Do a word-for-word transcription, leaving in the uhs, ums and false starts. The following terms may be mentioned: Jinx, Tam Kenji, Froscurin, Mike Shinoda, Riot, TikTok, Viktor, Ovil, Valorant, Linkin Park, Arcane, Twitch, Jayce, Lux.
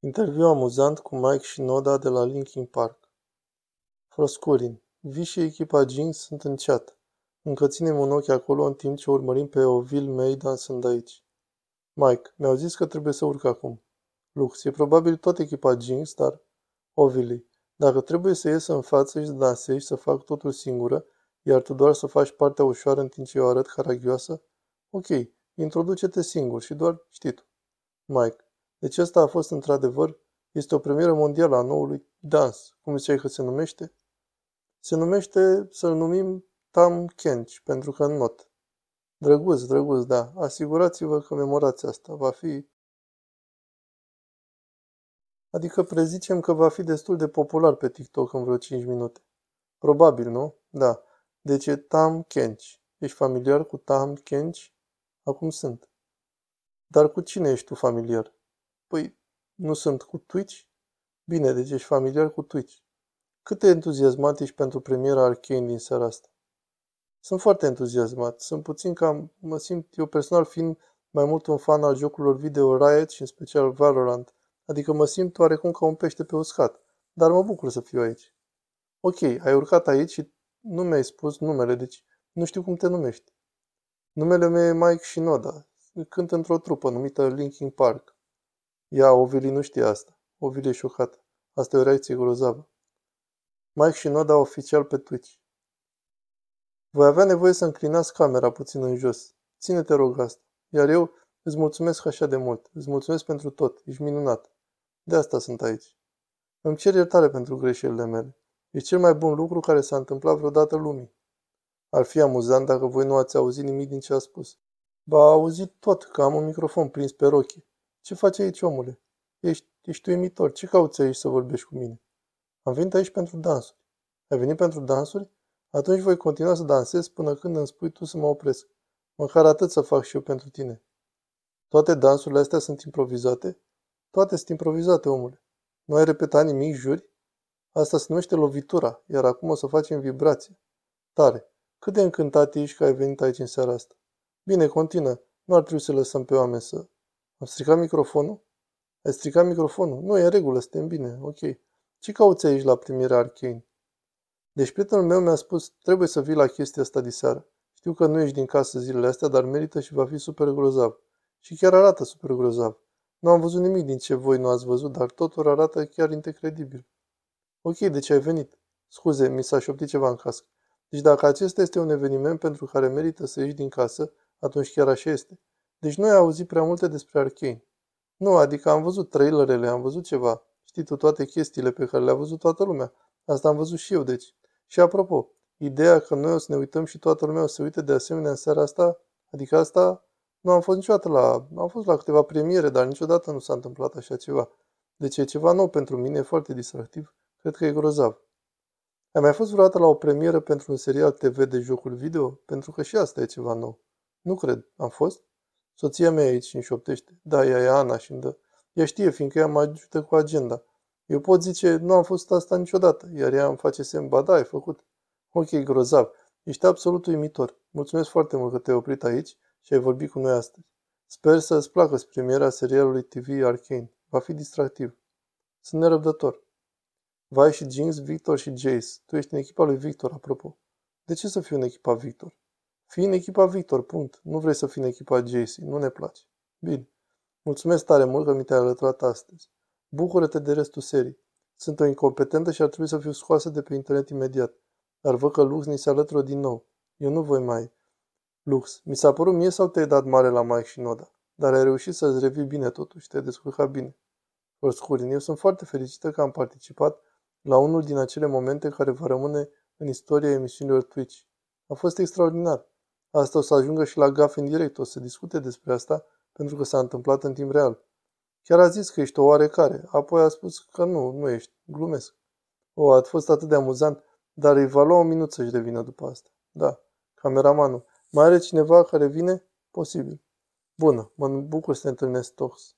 Interviu amuzant cu Mike Shinoda de la Linkin Park. Froscurin, Vi și echipa Jinx sunt în chat. Încă ținem un ochi acolo în timp ce urmărim pe Ovil, mei dansând aici. Mike, mi-au zis că trebuie să urc acum. Lux, e probabil tot echipa Jinx, dar... Ovili, dacă trebuie să ies în față și să dansezi, să fac totul singură, iar tu doar să faci partea ușoară în timp ce eu arăt caragioasă? Ok, introduce-te singur și doar știi tu. Mike, deci asta a fost într-adevăr, este o premieră mondială a noului dans, cum ziceai că se numește? Se numește, să-l numim, Tam Kenji, pentru că not. Drăguț, drăguț, da, asigurați-vă că memorați asta, va fi... Adică prezicem că va fi destul de popular pe TikTok în vreo cinci minute. Probabil, nu? Da. Deci e Tam Kenji. Ești familiar cu Tam Kenji? Acum sunt. Dar cu cine ești tu familiar? Păi, nu sunt cu Twitch? Bine, deci ești familiar cu Twitch. Cât de entuziasmat ești pentru premiera Arcane din seara asta? Sunt foarte entuziasmat. Sunt puțin cam... Mă simt eu personal fiind mai mult un fan al jocurilor video Riot și în special Valorant. Adică mă simt oarecum ca un pește pe uscat. Dar mă bucur să fiu aici. Ok, ai urcat aici și nu mi-ai spus numele, deci nu știu cum te numești. Numele meu e Mike Shinoda. Cânt într-o trupă numită Linkin Park. Ia, Ovili nu știe asta. Ovili e șocată. Asta e o reacție grozavă. Mike Shinoda oficial pe Twitch. Voi avea nevoie să înclinați camera puțin în jos. Ține-te rog asta. Iar eu îți mulțumesc așa de mult. Îți mulțumesc pentru tot. Ești minunat. De asta sunt aici. Îmi cer iertare pentru greșelile mele. E cel mai bun lucru care s-a întâmplat vreodată lumii. Ar fi amuzant dacă voi nu ați auzit nimic din ce a spus. Ba, a auzit tot, că am un microfon prins pe rochie. Ce faci aici, omule? Ești, ești tu imitor. Ce cauți aici să vorbești cu mine? Am venit aici pentru dansuri. Ai venit pentru dansuri? Atunci voi continua să dansez până când îmi spui tu să mă opresc. Măcar atât să fac și eu pentru tine. Toate dansurile astea sunt improvizate? Toate sunt improvizate, omule. Nu ai repetat nimic, juri? Asta se numește lovitura, iar acum o să facem vibrație. Tare! Cât de încântat ești că ai venit aici în seara asta. Bine, continuă. Nu ar trebui să lăsăm pe oameni să... Am stricat microfonul? Ai stricat microfonul? Nu, e în regulă, suntem bine, ok. Ce cauți aici la primirea Arcane? Deci prietenul meu mi-a spus, trebuie să vii la chestia asta diseară. Știu că nu ești din casă zilele astea, dar merită și va fi super grozav. Și chiar arată super grozav. Nu am văzut nimic din ce voi nu ați văzut, dar totul arată chiar incredibil. Ok, deci ai venit. Scuze, mi s-a șoptit ceva în cască. Deci dacă acesta este un eveniment pentru care merită să ieși din casă, atunci chiar așa este. Deci noi am auzit prea multe despre Arcane. Nu, adică am văzut trailerele, am văzut ceva. Știi tu toate chestiile pe care le-a văzut toată lumea. Asta am văzut și eu, deci. Și apropo, ideea că noi o să ne uităm și toată lumea o să se uite de asemenea în seara asta, adică asta... Nu am fost niciodată la... Am fost la câteva premiere, dar niciodată nu s-a întâmplat așa ceva. Deci e ceva nou pentru mine, e foarte distractiv. Cred că e grozav. Ai mai fost vreodată la o premieră pentru un serial T V de jocuri video? Pentru că și asta e ceva nou. Nu cred. Am fost? Soția mea e aici și îmi șoptește. Da, ea e Ana și îmi dă. Ea știe, fiindcă ea mă ajută cu agenda. Eu pot zice, nu am fost asta niciodată, iar ea îmi face semn, ba da, ai făcut. Ok, grozav. Ești absolut uimitor. Mulțumesc foarte mult că te-ai oprit aici și ai vorbit cu noi astăzi. Sper să îți placă premiera serialului T V Arcane. Va fi distractiv. Sunt nerăbdător. Vai și Jinx, Viktor și Jayce. Tu ești în echipa lui Viktor, apropo. De ce să fiu în echipa Viktor? Fii în echipa Viktor, punct. Nu vrei să fii în echipa Jayce, nu ne place. Bine. Mulțumesc tare mult că mi te-ai alăturat astăzi. Bucură-te de restul serii. Sunt o incompetentă și ar trebui să fiu scoasă de pe internet imediat. Dar văd că Lux ni se alătură din nou. Eu nu voi mai... Lux, mi s-a părut mie sau te-ai dat mare la Mike Shinoda? Dar ai reușit să-ți revii bine totuși, te-ai descurcat bine. Froscurin, eu sunt foarte fericită că am participat la unul din acele momente care va rămâne în istoria emisiunilor Twitch. A fost extraordinar. Asta o să ajungă și la gafe în direct, o să discute despre asta pentru că s-a întâmplat în timp real. Chiar a zis că ești o oarecare, apoi a spus că nu, nu ești, glumesc. O, a fost atât de amuzant, dar îi va lua un minut să-și revină după asta. Da, cameramanul. Mai are cineva care vine? Posibil. Bună, mă bucur să te întâlnesc, Tox.